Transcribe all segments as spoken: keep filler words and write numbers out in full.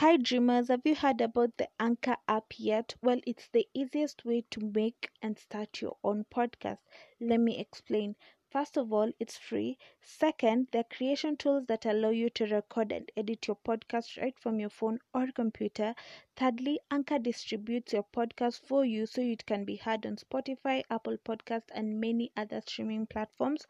Hi dreamers, have you heard about the Anchor app yet? Well, it's the easiest way to make and start your own podcast. Let me explain. First of all, it's free. Second, there are creation tools that allow you to record and edit your podcast right from your phone or computer. Thirdly, Anchor distributes your podcast for you so it can be heard on Spotify, Apple Podcasts, and many other streaming platforms.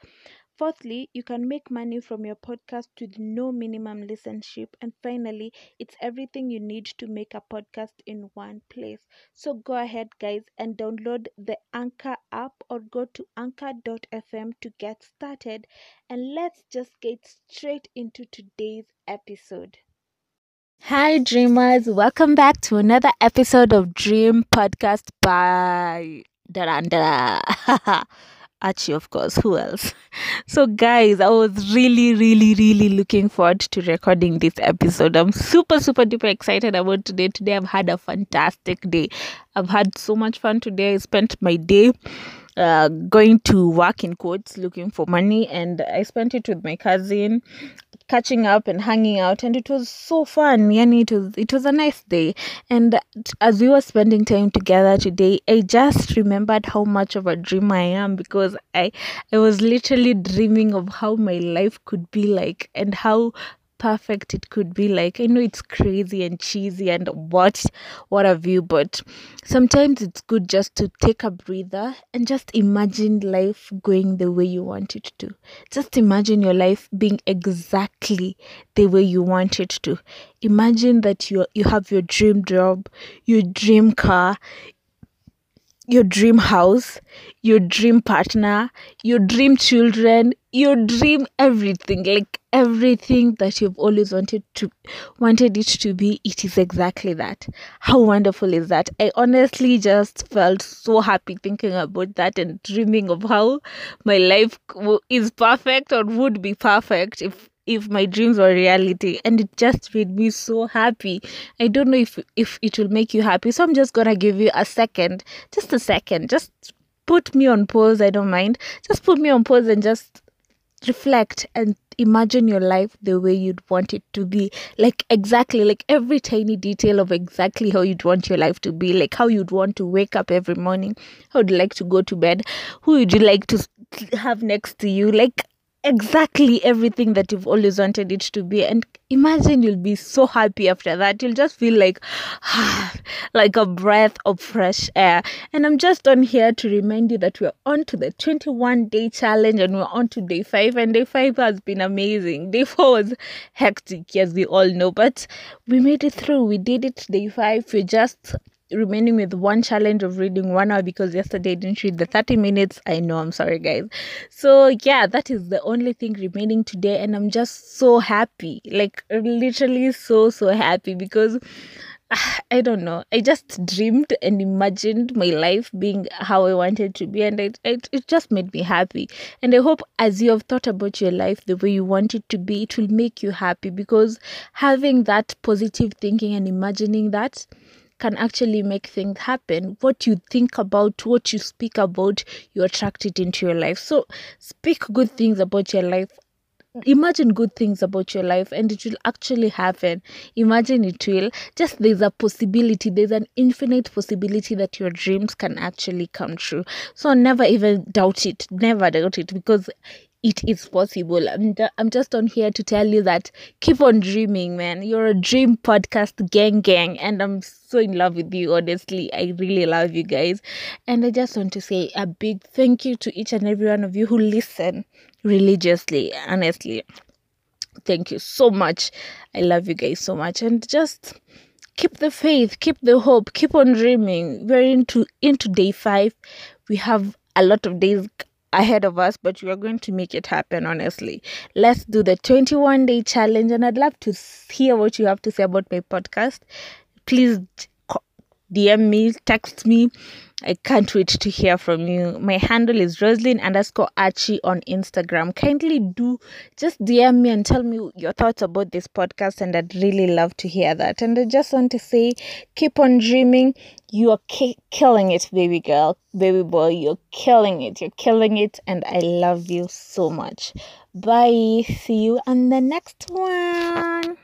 Fourthly, you can make money from your podcast with no minimum listenership. And finally, it's everything you need to make a podcast in one place. So go ahead, guys, and download the Anchor app or go to anchor dot f m to get started. And let's just get straight into today's episode. Hi, dreamers. Welcome back to another episode of Dream Podcast by Daranda. Archie, of course, who else? So guys, I was really really really looking forward to recording this episode. I'm super super duper excited about today. Today I've had a fantastic day. I've had so much fun today. I spent my day uh, going to work in quotes looking for money, and I spent it with my cousin catching up and hanging out, and it was so fun. Yani, it was it was a nice day, and as we were spending time together today, I just remembered how much of a dreamer I am, because I I was literally dreaming of how my life could be like and how perfect it could be like. I know it's crazy and cheesy and what what have you, but sometimes it's good just to take a breather and just imagine life going the way you want it to. Just imagine your life being exactly the way you want it to. Imagine that you you have your dream job, your dream car, your dream house, your dream partner, your dream children, your dream everything. Like everything that you've always wanted to wanted it to be, it is exactly that. How wonderful is that? I honestly just felt so happy thinking about that and dreaming of how my life is perfect or would be perfect if if my dreams were reality, and it just made me so happy. I don't know if if it will make you happy, so I'm just gonna give you a second, just a second, just put me on pause, I don't mind, just put me on pause and just reflect and imagine your life the way you'd want it to be. Like exactly, like every tiny detail of exactly how you'd want your life to be, like how you'd want to wake up every morning, how would you like to go to bed, who would you like to have next to you, like exactly everything that you've always wanted it to be. And imagine, you'll be so happy after that. You'll just feel like like a breath of fresh air. And I'm just on here to remind you that we're on to the twenty-one day challenge, and we're on to day five, and day five has been amazing. Day four was hectic, as we all know, but we made it through. We did it. Day five, we just remaining with one challenge of reading one hour, because yesterday I didn't read the thirty minutes. I know, I'm sorry guys. So yeah, that is the only thing remaining today, and I'm just so happy, like literally so so happy, because I don't know, I just dreamed and imagined my life being how I wanted to be, and it, it, it just made me happy. And I hope as you have thought about your life the way you want it to be, it will make you happy, because having that positive thinking and imagining that can actually make things happen. What you think about, what you speak about, you attract it into your life. So speak good things about your life. Imagine good things about your life, and it will actually happen. Imagine it will. Just there's a possibility, there's an infinite possibility that your dreams can actually come true. So never even doubt it. Never doubt it, because it is possible. I'm, I'm just on here to tell you that keep on dreaming, man. You're a dream podcast gang gang, and I'm so in love with you. Honestly, I really love you guys, and I just want to say a big thank you to each and every one of you who listen religiously. Honestly, thank you so much. I love you guys so much, and just keep the faith, keep the hope, keep on dreaming. We're into into day five. We have a lot of days ahead of us, but we are going to make it happen. Honestly, let's do the twenty-one day challenge, and I'd love to hear what you have to say about my podcast. Please D M me, text me. I can't wait to hear from you. My handle is Roselyn underscore Archie on Instagram. Kindly do just D M me and tell me your thoughts about this podcast, and I'd really love to hear that. And I just want to say, keep on dreaming. You are k- killing it, baby girl, baby boy. You're killing it. You're killing it, and I love you so much. Bye. See you on the next one.